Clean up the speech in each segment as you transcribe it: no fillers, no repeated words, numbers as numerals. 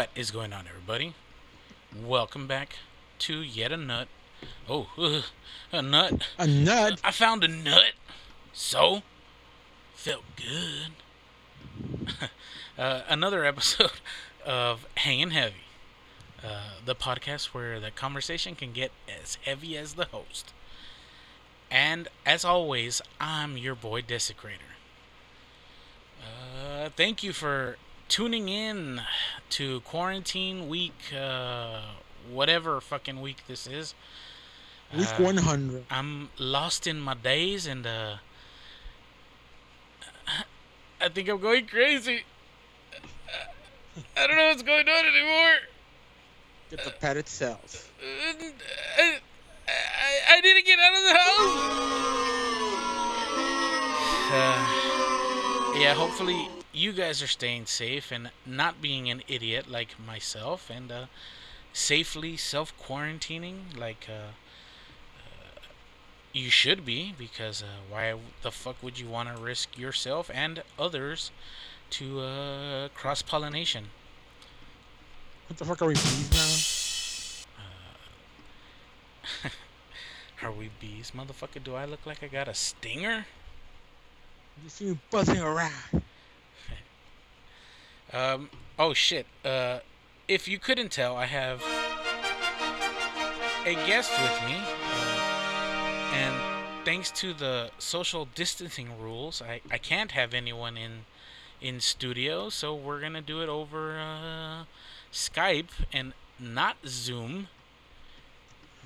What is going on, everybody? Welcome back to yet a nut. A nut? I found a nut. So, felt good. Another episode of Hangin' Heavy, the podcast where the conversation can get as heavy as the host. And as always, I'm your boy Desecrator. Thank you for tuning in to quarantine week, whatever fucking week this is. Week 100. I'm lost in my days, and I think I'm going crazy. I don't know what's going on anymore. It's a pet itself. I need to get out of the house. Yeah, hopefully you guys are staying safe and not being an idiot like myself, and safely self-quarantining like you should be, because why the fuck would you want to risk yourself and others to cross-pollination? What the fuck are we bees now? Are we bees, motherfucker? Do I look like I got a stinger? You see me buzzing around. Oh shit, if you couldn't tell, I have a guest with me, and thanks to the social distancing rules, I can't have anyone in studio, so we're gonna do it over Skype and not Zoom,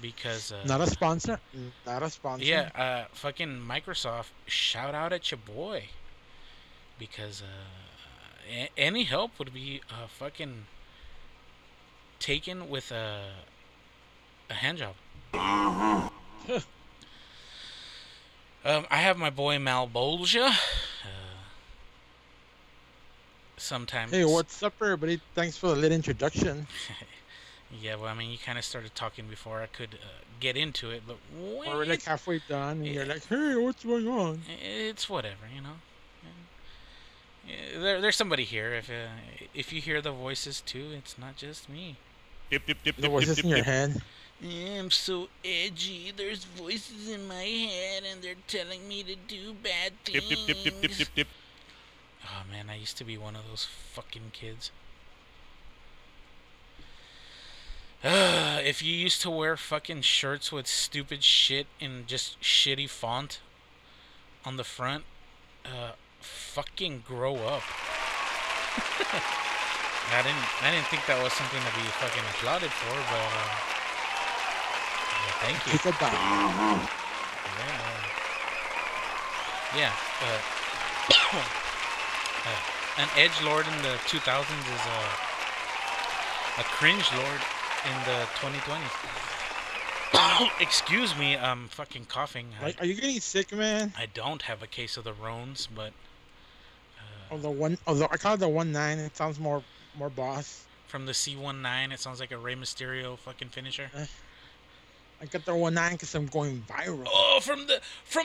because... Not a sponsor. Yeah, fucking Microsoft, shout out at your boy, because... any help would be fucking taken with a hand job. I have my boy Malbolgia. Sometimes. Hey, what's up, everybody? Thanks for the little introduction. Yeah, well, I mean, you kind of started talking before I could get into it, but wait. We're like halfway done, and you're like, "Hey, what's going on?" It's whatever, you know. There's somebody here. If you hear the voices too, it's not just me. The voices in your head. Yeah, I'm so edgy. There's voices in my head, and they're telling me to do bad things. Oh man, I used to be one of those fucking kids. If you used to wear fucking shirts with stupid shit in just shitty font on the front, fucking grow up. I didn't think that was something to be fucking applauded for, but yeah, thank you. An edgelord in the 2000s is a cringelord in the 2020s. Excuse me, I'm fucking coughing. Like, are you getting sick, man? I don't have a case of the Rones, but I call it the 1-9. It sounds more boss. From the C-19, it sounds like a Rey Mysterio fucking finisher. I got the 1-9 because I'm going viral. Oh, from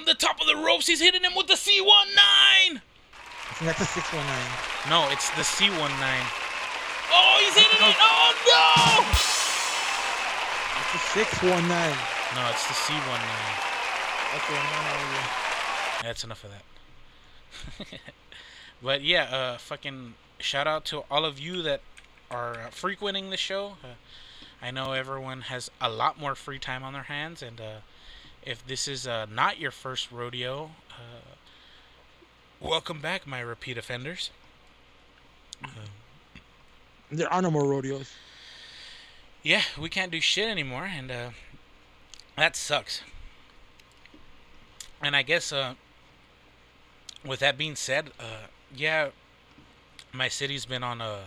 the top of the ropes, he's hitting him with the C-19. That's a 6-19. No, it's the C-19. Oh, he's hitting it! Oh no! It's the 6-19. No, it's the C-19. Okay, no. That's enough of that. But yeah, fucking shout out to all of you that are frequenting the show. I know everyone has a lot more free time on their hands, and if this is not your first rodeo, welcome back, my repeat offenders. There are no more rodeos. Yeah, we can't do shit anymore, and that sucks. And I guess with that being said, yeah, my city's been on a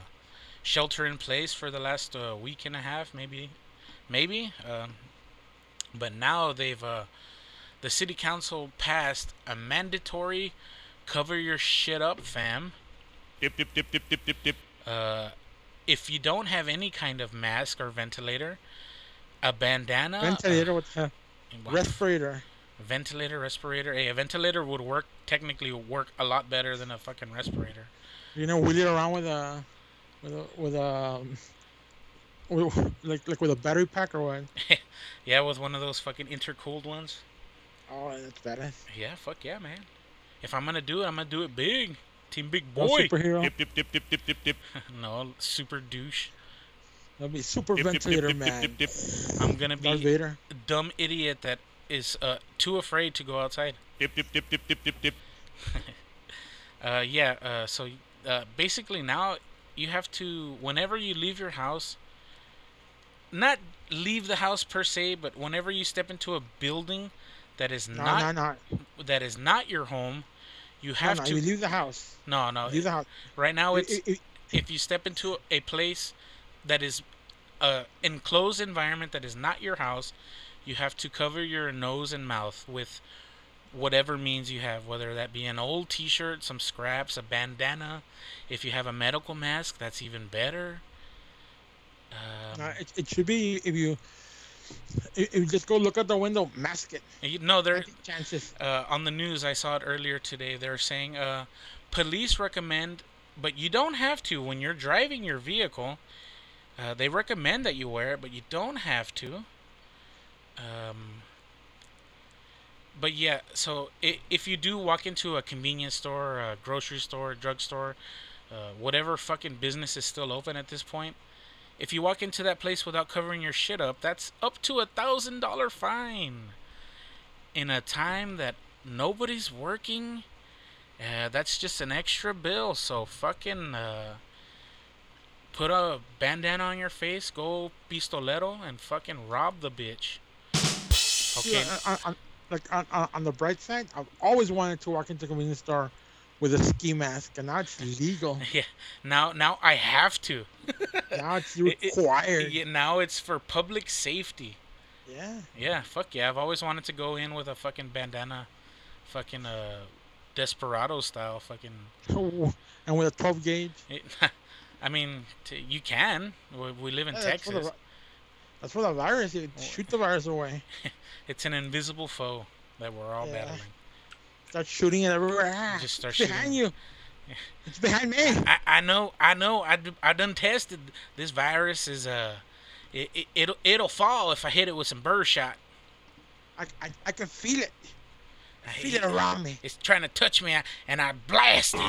shelter in place for the last week and a half, maybe. But now they've the city council passed a mandatory cover your shit up, fam. Dip. If you don't have any kind of mask or ventilator, a bandana, respirator. A ventilator would work a lot better than a fucking respirator. You know, wheel it around with a With a battery pack or what? Yeah, with one of those fucking intercooled ones. Oh, that's better. Yeah, fuck yeah, man. If I'm gonna do it, I'm gonna do it big. Team Big Boy. No superhero. Dip. No, super douche. I'll be super ventilator man. I'm gonna be Vader. A dumb idiot that is too afraid to go outside. Dip. So basically now you have to, whenever you leave your house, not leave the house per se, but whenever you step into a building that is not that is not your home, you have to. You leave the house. No. Leave the house. Right now, it's if you step into a place that is an enclosed environment that is not your house, you have to cover your nose and mouth with whatever means you have, whether that be an old T-shirt, some scraps, a bandana. If you have a medical mask, that's even better. It should be if you just go look out the window, mask it. There chances. On the news, I saw it earlier today. They're saying police recommend, but you don't have to when you're driving your vehicle. They recommend that you wear it, but you don't have to. But yeah, so if you do walk into a convenience store, a grocery store, a drugstore, whatever fucking business is still open at this point, if you walk into that place without covering your shit up, that's up to $1,000 fine. In a time that nobody's working, that's just an extra bill. So fucking put a bandana on your face, go pistolero, and fucking rob the bitch. Okay. Yeah, on the bright side, I've always wanted to walk into a convenience store with a ski mask, and now it's legal. Yeah, now I have to. Now it's required. Now it's for public safety. Yeah. Yeah, fuck yeah. I've always wanted to go in with a fucking bandana, fucking Desperado style, fucking. Oh, and with a 12 gauge. I mean, you can. We live in Texas. That's for the virus. Shoot the virus away. It's an invisible foe that we're all battling. Start shooting it everywhere. Just start shooting. Behind you. Yeah. It's behind me. I know. I done tested. This virus is it'll fall if I hit it with some birdshot. I can feel it. I feel it around me. It's trying to touch me, and I blast it,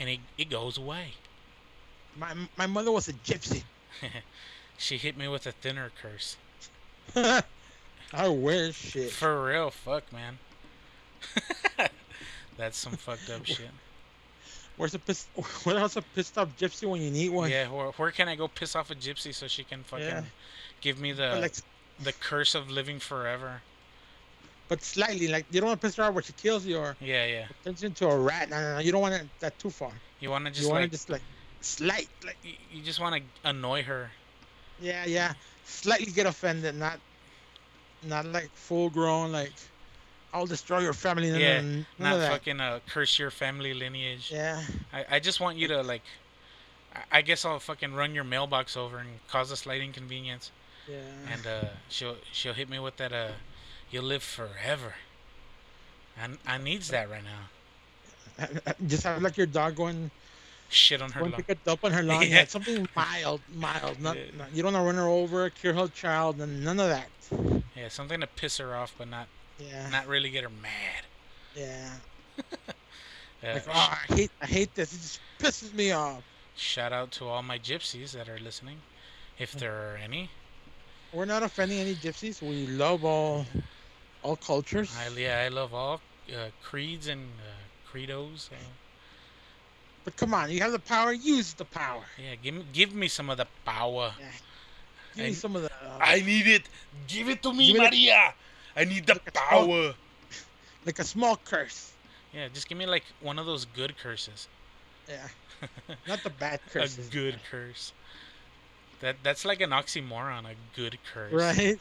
and it goes away. My mother was a gypsy. She hit me with a thinner curse. I wish. Shit. For real, fuck, man. That's some fucked up shit. Where's a pissed off gypsy when you need one? Yeah, where can I go piss off a gypsy so she can fucking give me the curse of living forever? But slightly, like, you don't want to piss her off where she kills you or turns into a rat. No, you don't want that too far. You want to just slight, like, you just want to annoy her. Yeah, slightly get offended, not like full grown like. I'll destroy your family. Yeah, not fucking curse your family lineage. Yeah. I just want you to, like, I guess I'll fucking run your mailbox over and cause a slight inconvenience. Yeah. And she'll hit me with that, you'll live forever. I needs that right now. Just have, like, your dog going... Shit on her lawn. Pick it up on her lawn. Yeah, something mild. Not, you don't want to run her over, cure her child, and none of that. Yeah, something to piss her off, but not... Yeah. Not really get her mad. Yeah. Like, oh, I hate this. It just pisses me off. Shout out to all my gypsies that are listening, if there are any. We're not offending any gypsies. We love all cultures. I love all creeds and credos. But come on, you have the power. Use the power. Yeah, give me some of the power. Yeah. Give me some of the. I need it. Give it to me, Maria. I need the power. Like a small curse. Yeah, just give me like one of those good curses. Yeah. Not the bad curses. A good curse. That's like an oxymoron, a good curse. Right?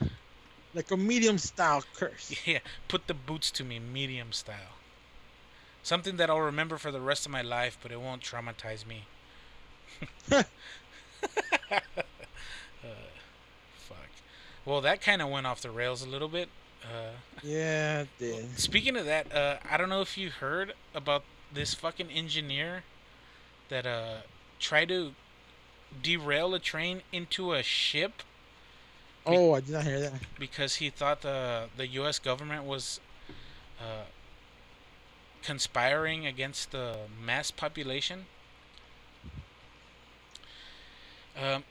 Like a medium style curse. Yeah, put the boots to me, medium style. Something that I'll remember for the rest of my life, but it won't traumatize me. Fuck. Well, that kind of went off the rails a little bit. Yeah, it did. Speaking of that, I don't know if you heard about this fucking engineer that try to derail a train into a ship. Oh, I did not hear that. Because he thought the U.S. government was conspiring against the mass population.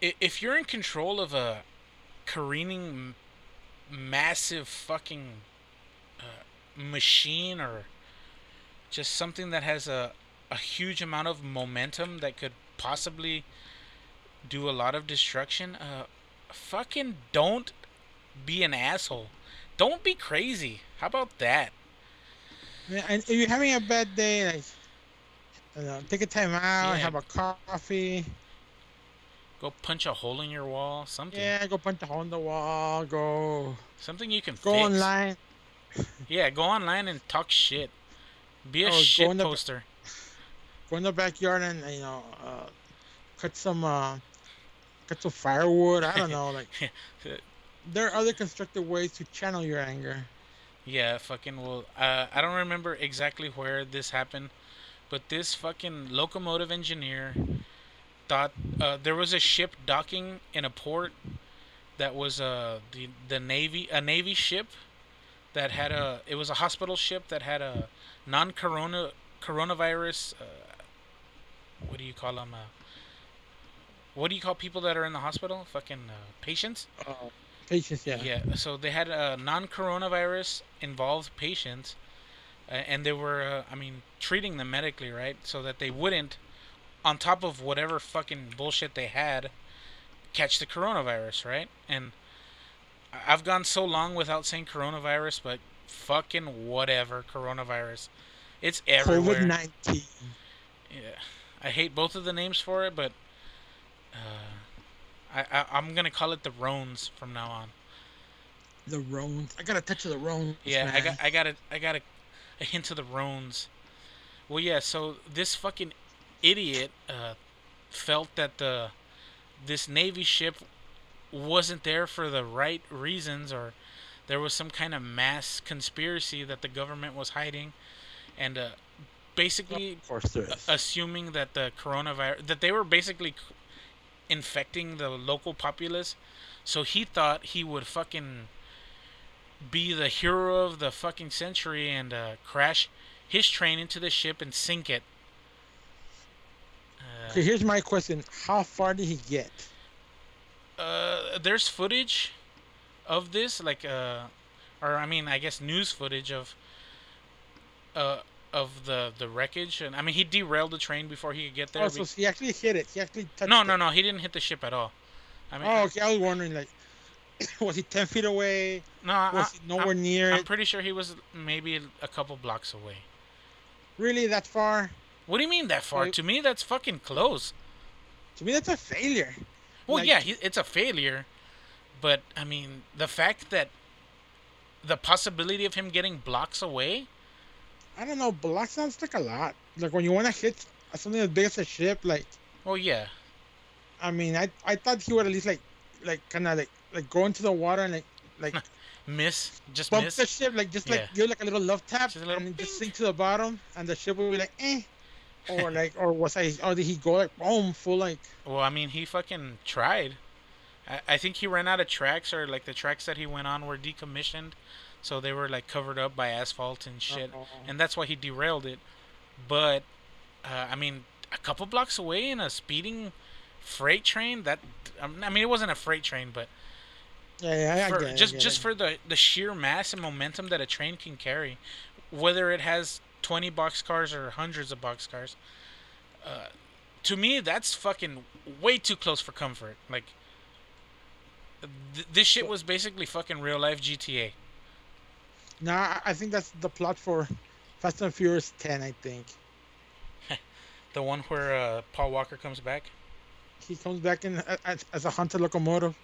If you're in control of a careening, massive fucking machine, or just something that has a huge amount of momentum that could possibly do a lot of destruction, fucking don't be an asshole. Don't be crazy. How about that? And if you're having a bad day, like, you know, take a time out, have a coffee. Go punch a hole in your wall, something. Yeah, go punch a hole in the wall, go... Something you can go fix. Go online. Yeah, go online and talk shit. Be a shit poster. Go in the backyard and, you know, cut some firewood. I don't know, like... There are other constructive ways to channel your anger. Yeah, fucking well. I don't remember exactly where this happened, but this fucking locomotive engineer... thought there was a ship docking in a port that was the Navy ship that had it was a hospital ship that had a coronavirus what do you call people that are in the hospital? Fucking patients? Patients, yeah. Yeah, so they had a non-coronavirus involved patients and they were treating them medically, right? So that they wouldn't, on top of whatever fucking bullshit they had, catch the coronavirus, right? And I've gone so long without saying coronavirus, but fucking whatever, coronavirus. It's everywhere. COVID-19. Yeah. I hate both of the names for it, but I'm going to call it the Rones from now on. The Rones. I got a touch of the Rones. Yeah, man. I got a hint of the Rones. Well, yeah, so this fucking idiot felt that this Navy ship wasn't there for the right reasons, or there was some kind of mass conspiracy that the government was hiding, and basically assuming that the coronavirus, that they were basically infecting the local populace. So he thought he would fucking be the hero of the fucking century and crash his train into the ship and sink it. Okay, here's my question. How far did he get? There's footage of this, like, I guess news footage of the wreckage. And I mean, he derailed the train before he could get there. Oh, so he actually hit it. He actually touched it. No, he didn't hit the ship at all. I mean, okay. I was wondering, like, was he 10 feet away? No, was he nowhere near it? I'm pretty sure he was maybe a couple blocks away. Really, that far? What do you mean that far? Wait. To me, that's fucking close. To me, that's a failure. Well, like, yeah, it's a failure. But, I mean, the fact that the possibility of him getting blocks away? I don't know. Blocks sounds like a lot. Like, when you want to hit something as big as a ship, like... Oh, yeah. I mean, I thought he would at least, like kind of go into the water and, like... miss? Just bump miss? The ship, like, just, like, give, like, a little love tap and ping. Just sink to the bottom. And the ship will be like, eh. Or did he go like boom full like? Well, I mean, he fucking tried. I think he ran out of tracks, or like the tracks that he went on were decommissioned, so they were like covered up by asphalt and shit, and that's why he derailed it. But I mean, a couple blocks away in a speeding freight train. That I mean, it wasn't a freight train, but I get it. For the sheer mass and momentum that a train can carry, whether it has 20 boxcars or hundreds of boxcars, to me that's fucking way too close for comfort. Like this shit was basically fucking real life GTA. Nah, I think that's the plot for Fast and Furious 10. I think the one where Paul Walker comes back. He comes back in as a haunted locomotive,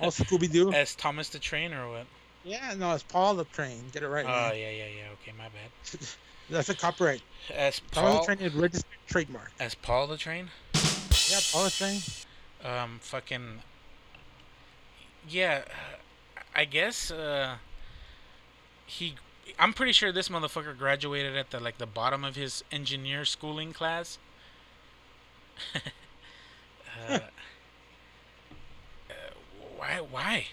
all Scooby Doo. As Thomas the Train or what? Yeah, no, it's Paul the Train. Get it right. Oh man. Yeah. Okay, my bad. That's a copyright. As Paul the Train is registered trademark. As Paul the Train? Yeah, Paul the Train. Fucking... Yeah, I guess, I'm pretty sure this motherfucker graduated at the bottom of his engineer schooling class. Why?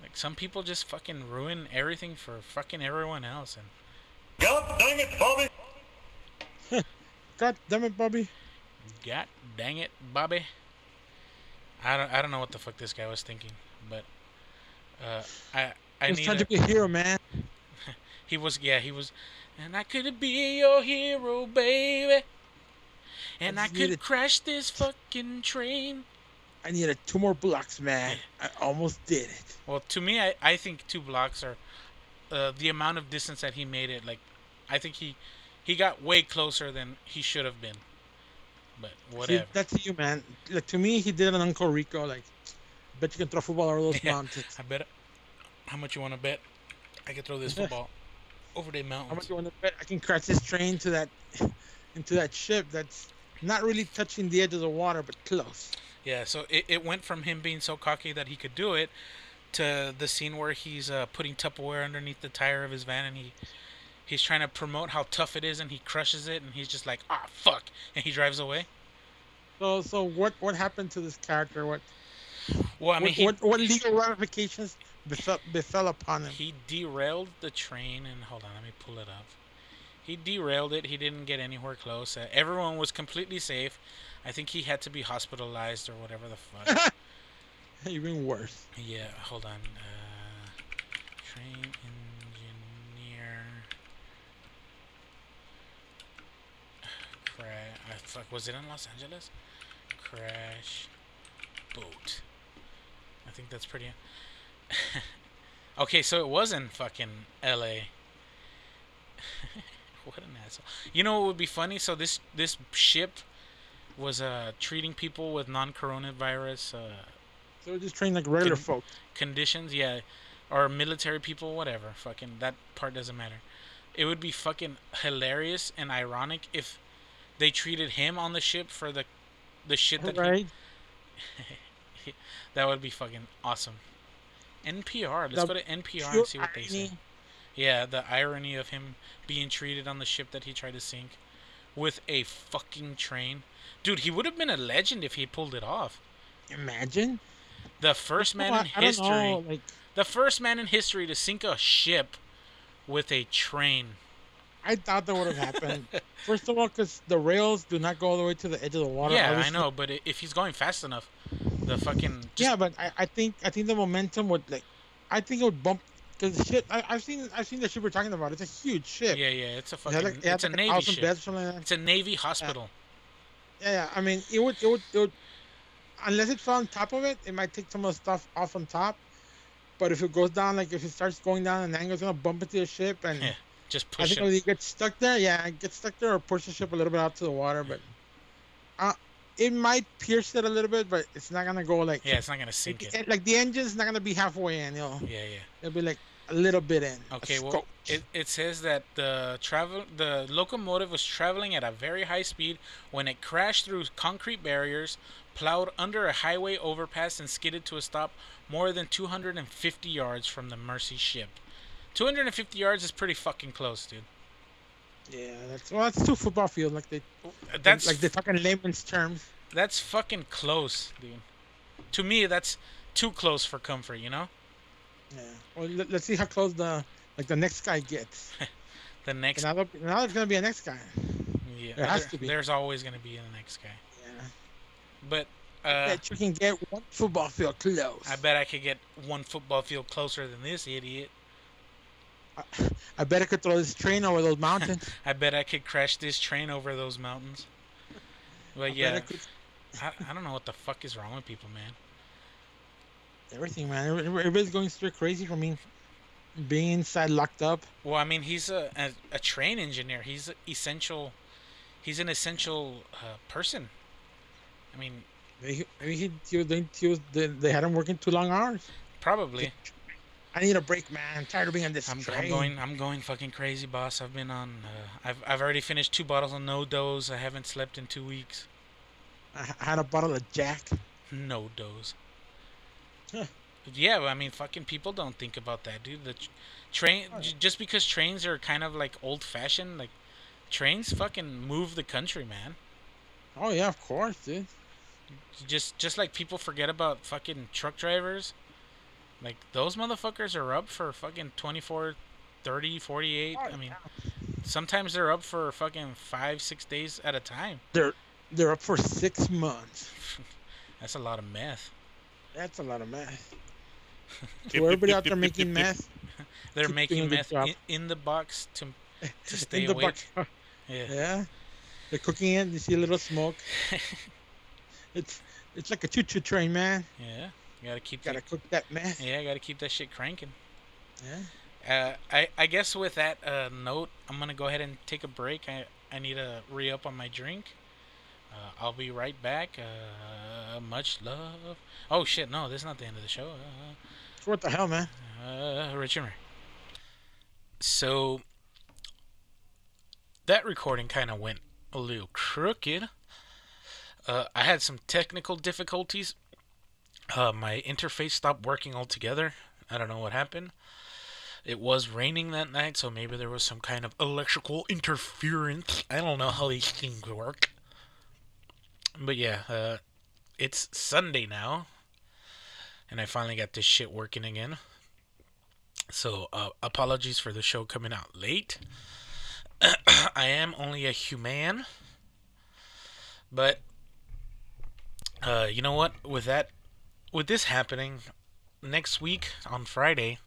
Like, some people just fucking ruin everything for fucking everyone else. And God dang it, Bobby! God damn it, Bobby! God dang it, Bobby! I don't know what the fuck this guy was thinking, but I trying to be a hero, man. He was. And I could be your hero, baby. And I could crash this fucking train. I needed 2 more blocks, man. I almost did it. Well, to me, I think 2 blocks are the amount of distance that he made it. Like, I think he got way closer than he should have been. But whatever. See, that's you, man. Like, to me, he did an Uncle Rico. Like, bet you can throw football over those mountains. I bet. How much you want to bet? I can throw this football over the mountains. How much you want to bet? I can crash this train to that into that ship that's not really touching the edge of the water, but close. Yeah, so it went from him being so cocky that he could do it to the scene where he's putting Tupperware underneath the tire of his van, and he's trying to promote how tough it is, and he crushes it, and he's just like, ah, fuck, and he drives away. So what happened to this character? Well, I mean, what legal ramifications befell upon him? He derailed the train, and hold on, let me pull it up. He derailed it. He didn't get anywhere close. Everyone was completely safe. I think he had to be hospitalized or whatever the fuck. Even worse. Yeah, hold on. Train engineer. Fuck, was it in Los Angeles? Crash boat. I think that's pretty... Okay, so it was in fucking LA. What an asshole. You know what would be funny? So this ship was treating people with non-coronavirus. So they're just treating like regular folk. Conditions, yeah. Or military people, whatever. Fucking, that part doesn't matter. It would be fucking hilarious and ironic if they treated him on the ship for the shit that right. He... That would be fucking awesome. NPR. Let's go to NPR and see what they say. Yeah, the irony of him being treated on the ship that he tried to sink with a fucking train. Dude, he would have been a legend if he pulled it off. Imagine? The first man in history to sink a ship with a train. I thought that would have happened. First of all, because the rails do not go all the way to the edge of the water. Yeah, obviously. I know, but if he's going fast enough, the fucking... Yeah, but I think the momentum would, like... I think it would bump... Cause the ship, I've seen the ship we're talking about. It's a huge ship. Yeah, it's a fucking, it's like a Navy ship. Like it's a Navy hospital. Yeah, I mean, it would, unless it fell on top of it, it might take some of the stuff off on top. But if it goes down, like if it starts going down, an angle, it's gonna bump into the ship and just push it. I think it gets stuck there. Yeah, it gets stuck there or push the ship a little bit out to the water, but it might pierce it a little bit, but it's not gonna go like. Yeah, it's not gonna sink it. Like the engine's not gonna be halfway in, you know. Yeah. It'll be like. A little bit in. Okay, well, it says that the locomotive was traveling at a very high speed when it crashed through concrete barriers, plowed under a highway overpass, and skidded to a stop more than 250 yards from the Mercy ship. 250 yards is pretty fucking close, dude. Yeah, that's 2 football fields. Like that's like the fucking layman's terms. That's fucking close, dude. To me, that's too close for comfort, you know? Yeah. Well, let's see how close the next guy gets. The next. Now there's gonna be a next guy. Yeah. There has to be. There's always gonna be a next guy. Yeah. But. I bet you can get 1 football field close. I bet I could get 1 football field closer than this idiot. I bet I could throw this train over those mountains. I bet I could crash this train over those mountains. But yeah. I don't know what the fuck is wrong with people, man. Everything, man. Everybody's going straight crazy for me being inside locked up. Well, I mean, he's a train engineer. He's an essential person. I mean, they had him working too long hours. Probably. I need a break, man. I'm tired of being on this train. I'm going fucking crazy, boss. I've been on. I've already finished 2 bottles of no-dos. I haven't slept in 2 weeks. I had a bottle of Jack. No-dos. Huh. Yeah, I mean, fucking people don't think about that, dude. The train, just because trains are kind of like old-fashioned, like trains fucking move the country, man. Oh yeah, of course, dude. Just like people forget about fucking truck drivers. Like, those motherfuckers are up for fucking 24, 30, 48. I mean, sometimes they're up for fucking 5-6 days at a time. They're up for 6 months. That's a lot of meth. That's a lot of meth. So everybody out there making meth. They're making meth in the box to stay awake. Box. Yeah. They're cooking it. You see a little smoke. It's like a choo-choo train, man. Yeah. You gotta cook that mess. Yeah, gotta keep that shit cranking. Yeah. I guess with that note, I'm gonna go ahead and take a break. I need to re-up on my drink. I'll be right back. Much love. Oh shit, no, this is not the end of the show. What the hell, man? Rich and Ray. So that recording kind of went a little crooked. I had some technical difficulties. My interface stopped working altogether. I don't know what happened. It was raining that night, so maybe there was some kind of electrical interference. I don't know how these things work. But yeah, it's Sunday now. And I finally got this shit working again. So, apologies for the show coming out late. I am only a human. But, you know what? With this happening, next week on Friday,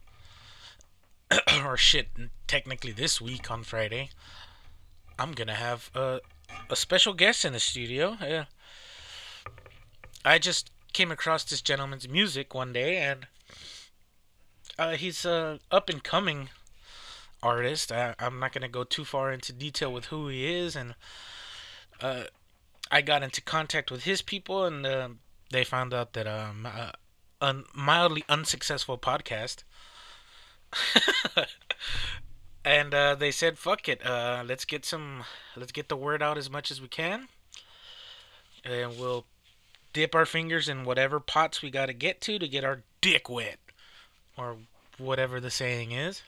or shit, technically this week on Friday, I'm gonna have a special guest in the studio. I just came across this gentleman's music one day, and he's an up-and-coming artist. I'm not gonna go too far into detail with who he is, and I got into contact with his people, and they found out that a mildly unsuccessful podcast. And they said, fuck it. Let's get the word out as much as we can. And we'll dip our fingers in whatever pots we got to get our dick wet. Or whatever the saying is.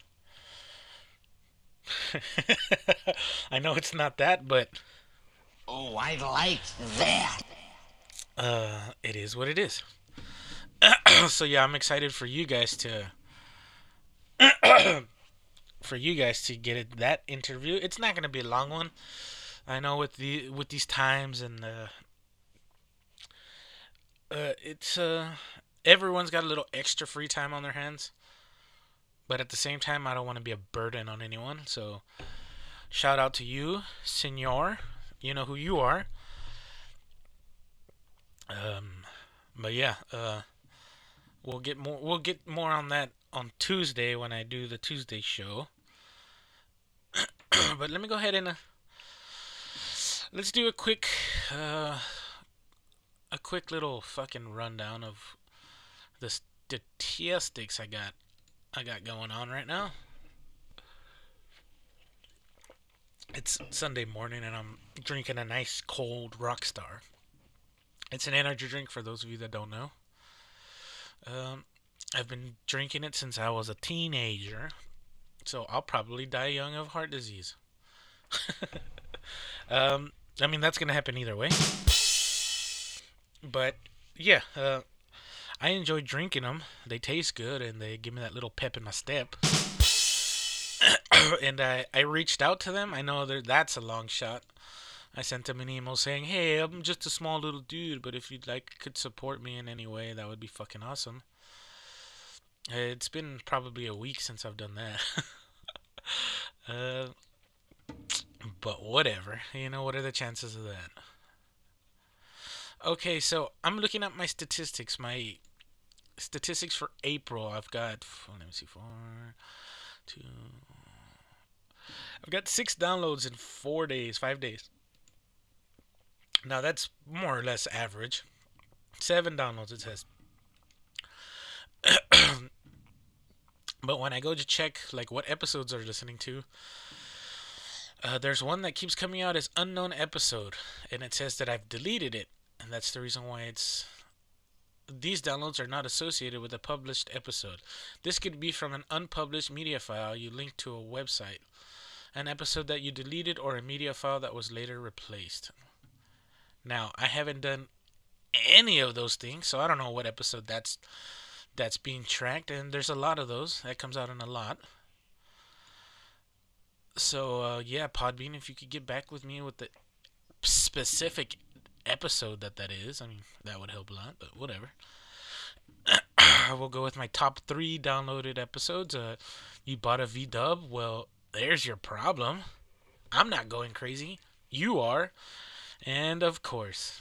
I know it's not that, but... Oh, I like that. It is what it is. So yeah, I'm excited for you guys to get that interview. It's not gonna be a long one. I know with these times and it's everyone's got a little extra free time on their hands, but at the same time, I don't want to be a burden on anyone. So shout out to you, senor. You know who you are. But yeah, we'll get more on that on Tuesday when I do the Tuesday show. But let me go ahead and let's do a quick little fucking rundown of the statistics I got going on right now. It's Sunday morning and I'm drinking a nice cold Rockstar. It's an energy drink for those of you that don't know. I've been drinking it since I was a teenager, so I'll probably die young of heart disease. I mean, that's going to happen either way. But, yeah, I enjoy drinking them. They taste good, and they give me that little pep in my step. And I reached out to them. I know that's a long shot. I sent them an email saying, hey, I'm just a small little dude, but if you'd like, could support me in any way, that would be fucking awesome. It's been probably a week since I've done that. But whatever. You know, what are the chances of that? Okay, so I'm looking at my statistics. My statistics for April, I've got... Let me see. 4, 2... I've got 6 downloads in 5 days. Now, that's more or less average. 7 downloads, it says. But when I go to check, like, what episodes are listening to, there's one that keeps coming out as unknown episode, and it says that I've deleted it, and that's the reason why it's... These downloads are not associated with a published episode. This could be from an unpublished media file you linked to a website, an episode that you deleted, or a media file that was later replaced. Now, I haven't done any of those things. So I don't know what episode that's being tracked, and there's a lot of those. That comes out in a lot. So, yeah, Podbean, if you could get back with me with the specific episode that is, I mean, that would help a lot, but whatever. I will go with my top 3 downloaded episodes. You bought a V-Dub? Well, there's your problem. I'm not going crazy. You are. And, of course,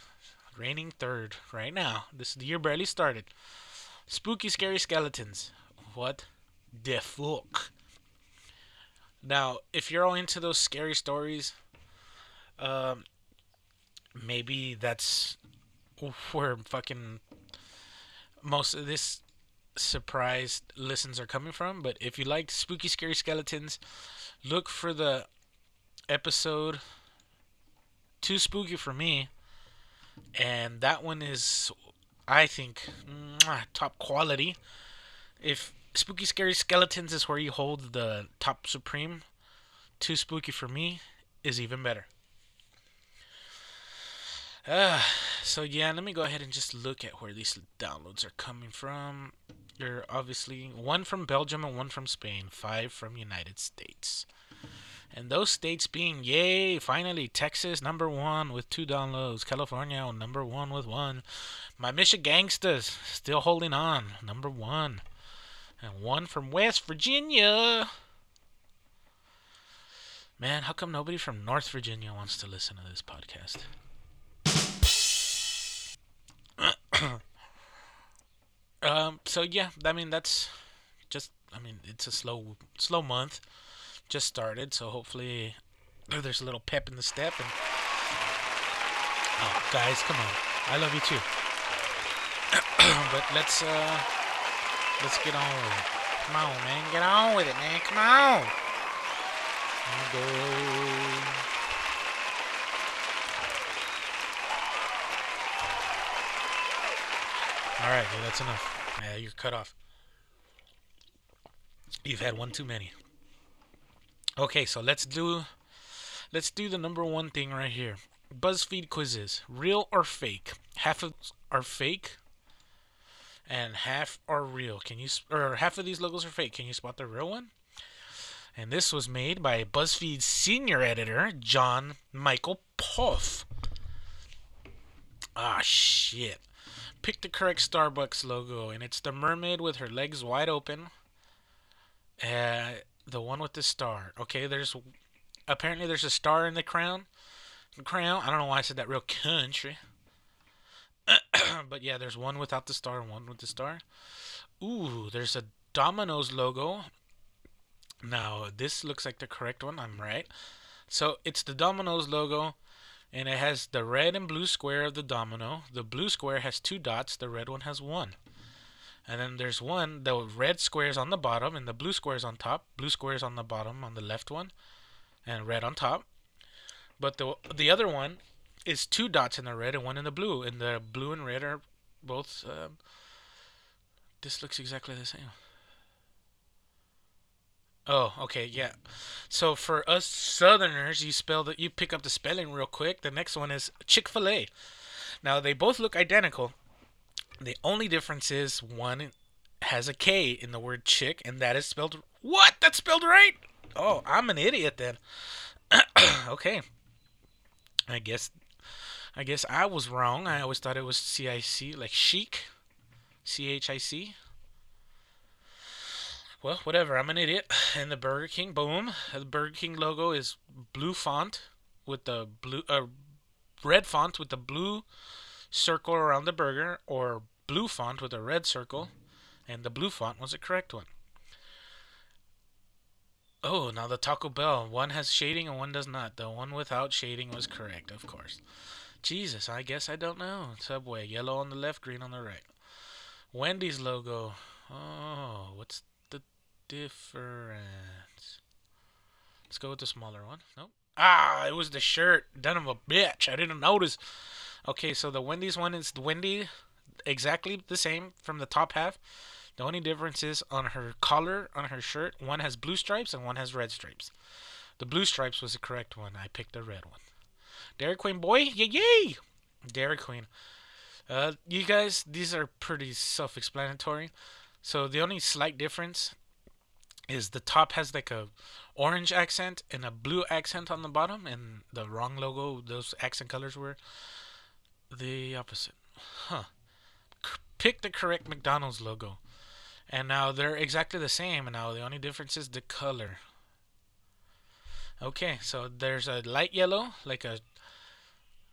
reigning third right now. The year barely started. Spooky, scary skeletons. What the fuck? Now, if you're all into those scary stories, maybe that's where fucking most of this surprised listens are coming from. But if you like spooky, scary skeletons, look for the episode Too Spooky for Me. And that one is, I think, top quality. If Spooky Scary Skeletons is where you hold the top supreme, Too Spooky for Me is even better. So yeah, let me go ahead and just look at where these downloads are coming from. They're obviously one from Belgium and one from Spain, 5 from United States. And those states being, yay, finally, Texas, number 1 with 2 downloads. California, number 1 with 1. My Michigangsters, still holding on, number 1. And 1 from West Virginia. Man, how come nobody from North Virginia wants to listen to this podcast? So yeah, I mean, that's just, I mean, it's a slow month. Just started, so hopefully there's a little pep in the step. And oh, guys, come on. I love you too. But let's get on with it. Come on, man. Get on with it, man. Come on. Here we go. Alright, well, that's enough. Yeah, you're cut off. You've had one too many. Okay, so let's do the number 1 thing right here. BuzzFeed quizzes. Real or fake? Half of are fake and half are real. Half of these logos are fake. Can you spot the real one? And this was made by BuzzFeed senior editor John Michael Poff. Ah, shit. Pick the correct Starbucks logo, and it's the mermaid with her legs wide open. The one with the star. Okay, there's a star in the crown. I don't know why I said that real country. But yeah, there's one without the star and one with the star. Ooh, there's a Domino's logo. Now, this looks like the correct one. I'm right. So, it's the Domino's logo, and it has the red and blue square of the domino. The blue square has 2 dots. The red one has 1. And then there's one, the red square is on the bottom and the blue square is on top. Blue square is on the bottom on the left one and red on top. But the other one is 2 dots in the red and 1 in the blue. And the blue and red are both, this looks exactly the same. Oh, okay, yeah. So for us Southerners, you pick up the spelling real quick. The next one is Chick-fil-A. Now, they both look identical. The only difference is one has a K in the word chick, and that is spelled... What? That's spelled right? Oh, I'm an idiot then. Okay. I guess I was wrong. I always thought it was C-I-C, like chic. C-H-I-C. Well, whatever. I'm an idiot. And the Burger King, boom. The Burger King logo is blue font with the blue... red font with the blue... circle around the burger, or blue font with a red circle, and the blue font was the correct one. Oh, now the Taco Bell. One has shading and one does not. The one without shading was correct, of course. Jesus, I guess I don't know. Subway, yellow on the left, green on the right. Wendy's logo. Oh, what's the difference? Let's go with the smaller one. Nope. Ah, it was the shirt. Son of a bitch. I didn't notice. Okay, so the Wendy's one is Wendy, exactly the same from the top half. The only difference is on her collar, on her shirt, one has blue stripes and one has red stripes. The blue stripes was the correct one. I picked the red one. Dairy Queen, boy. Yay, yay. Dairy Queen. You guys, these are pretty self-explanatory. So the only slight difference is the top has like a orange accent and a blue accent on the bottom, and the wrong logo, those accent colors were the opposite. Huh. Pick the correct McDonald's logo. And now they're exactly the same, and now the only difference is the color. Okay, so there's a light yellow, like a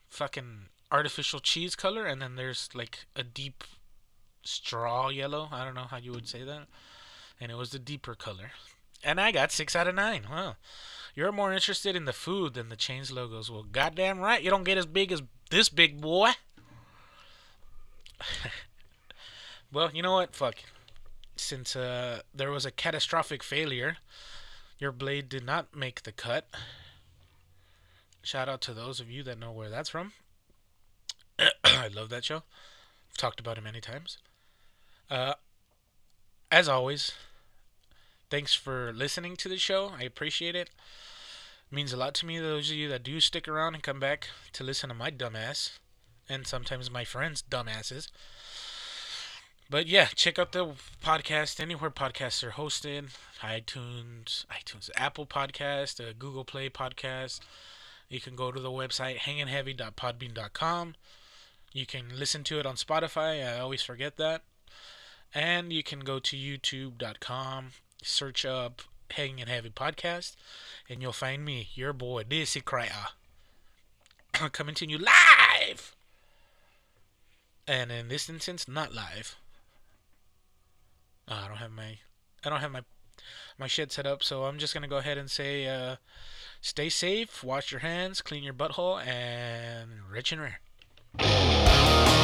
fucking artificial cheese color, and then there's like a deep straw yellow. I don't know how you would say that. And it was the deeper color. And I got 6 out of 9. Wow. You're more interested in the food than the chain's logos. Well, goddamn right, you don't get as big as this big boy. Well, you know what? Fuck. Since there was a catastrophic failure, your blade did not make the cut. Shout out to those of you that know where that's from. I love that show. I've talked about it many times. As always, thanks for listening to the show. I appreciate it. It means a lot to me, those of you that do stick around and come back to listen to my dumbass. And sometimes my friends' dumbasses. But yeah, check out the podcast anywhere podcasts are hosted. iTunes, Apple Podcast, Google Play Podcast. You can go to the website hangandheavy.podbean.com. You can listen to it on Spotify. I always forget that. And you can go to youtube.com, search up Hanging and Heavy Podcast, and you'll find me, your boy, Dizzy Cryer, coming to you live! And in this instance, not live. I don't have my shit set up, so I'm just going to go ahead and say, stay safe, wash your hands, clean your butthole, and rich and rare.